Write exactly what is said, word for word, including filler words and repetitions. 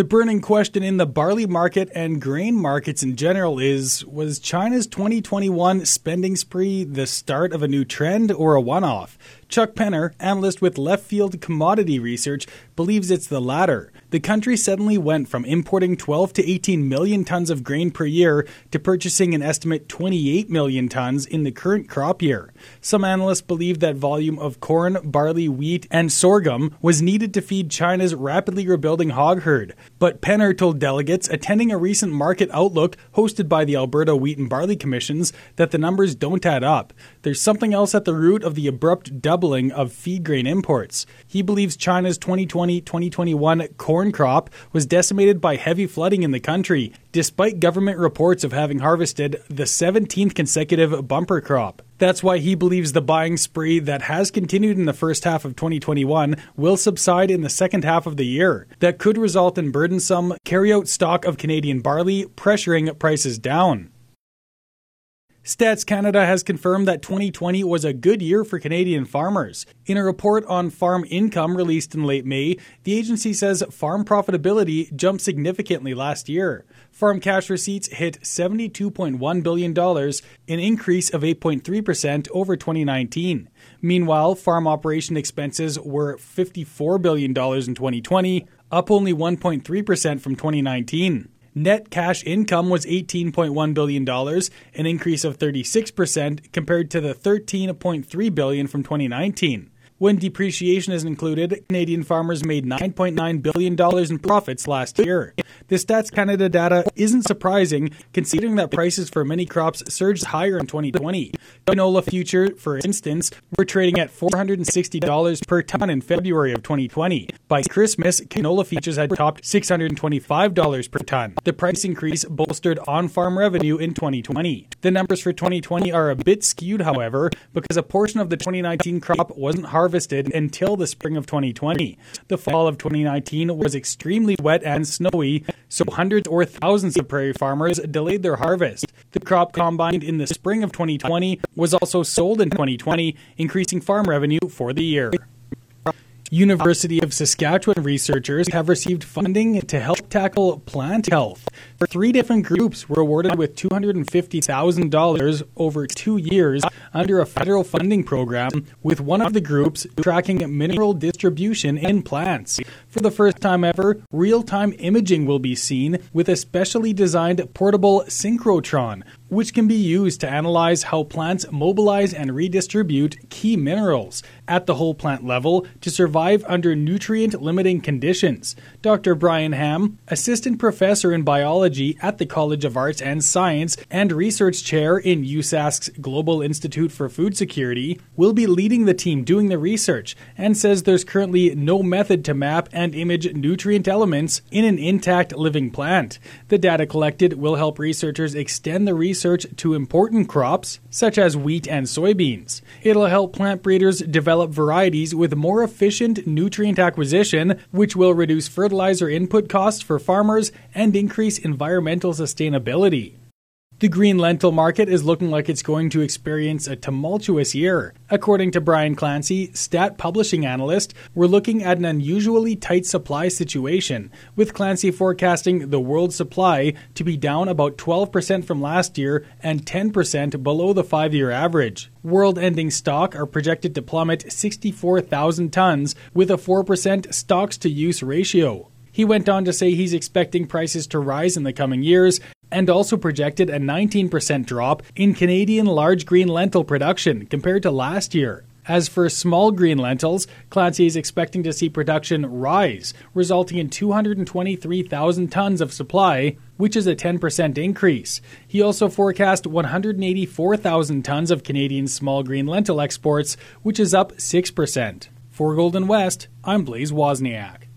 The burning question in the barley market and grain markets in general is, was China's twenty twenty-one spending spree the start of a new trend or a one-off? Chuck Penner, analyst with Left Field Commodity Research, believes it's the latter. The country suddenly went from importing twelve to eighteen million tons of grain per year to purchasing an estimate twenty-eight million tons in the current crop year. Some analysts believe that volume of corn, barley, wheat, and sorghum was needed to feed China's rapidly rebuilding hog herd. But Penner told delegates attending a recent market outlook hosted by the Alberta Wheat and Barley Commissions that the numbers don't add up. There's something else at the root of the abrupt doubling of feed grain imports. He believes China's twenty twenty to twenty twenty-one corn crop was decimated by heavy flooding in the country, despite government reports of having harvested the seventeenth consecutive bumper crop. That's why he believes the buying spree that has continued in the first half of twenty twenty-one will subside in the second half of the year. That could result in burdensome carryout stock of Canadian barley, pressuring prices down. Stats Canada has confirmed that twenty twenty was a good year for Canadian farmers. In a report on farm income released in late May, the agency says farm profitability jumped significantly last year. Farm cash receipts hit seventy-two point one billion dollars, an increase of eight point three percent over twenty nineteen. Meanwhile, farm operation expenses were fifty-four billion dollars in twenty twenty, up only one point three percent from twenty nineteen. Net cash income was eighteen point one billion dollars, an increase of thirty-six percent compared to the thirteen point three billion dollars from twenty nineteen. When depreciation is included, Canadian farmers made nine point nine billion dollars in profits last year. The Stats Canada data isn't surprising, considering that prices for many crops surged higher in twenty twenty. Canola futures, for instance, were trading at four hundred sixty dollars per ton in February of twenty twenty. By Christmas, canola futures had topped six hundred twenty-five dollars per ton. The price increase bolstered on-farm revenue in twenty twenty. The numbers for twenty twenty are a bit skewed, however, because a portion of the twenty nineteen crop wasn't harvested. harvested until the spring of twenty twenty. The fall of twenty nineteen was extremely wet and snowy, so hundreds or thousands of prairie farmers delayed their harvest. The crop combined in the spring of twenty twenty was also sold in twenty twenty, increasing farm revenue for the year. University of Saskatchewan researchers have received funding to help tackle plant health. Three different groups were awarded with two hundred fifty thousand dollars over two years under a federal funding program, with one of the groups tracking mineral distribution in plants. For the first time ever, real-time imaging will be seen with a specially designed portable synchrotron, which can be used to analyze how plants mobilize and redistribute key minerals at the whole plant level to survive under nutrient-limiting conditions. Doctor Brian Hamm, assistant professor in biology at the College of Arts and Science and research chair in USask's Global Institute for Food Security, will be leading the team doing the research and says there's currently no method to map and image nutrient elements in an intact living plant. The data collected will help researchers extend the research Research to important crops such as wheat and soybeans. It'll help plant breeders develop varieties with more efficient nutrient acquisition, which will reduce fertilizer input costs for farmers and increase environmental sustainability. The green lentil market is looking like it's going to experience a tumultuous year. According to Brian Clancy, Stat Publishing analyst, we're looking at an unusually tight supply situation, with Clancy forecasting the world supply to be down about twelve percent from last year and ten percent below the five-year average. World-ending stock are projected to plummet sixty-four thousand tons with a four percent stocks-to-use ratio. He went on to say he's expecting prices to rise in the coming years, and also projected a nineteen percent drop in Canadian large green lentil production compared to last year. As for small green lentils, Clancy is expecting to see production rise, resulting in two hundred twenty-three thousand tons of supply, which is a ten percent increase. He also forecast one hundred eighty-four thousand tons of Canadian small green lentil exports, which is up six percent. For Golden West, I'm Blaze Wozniak.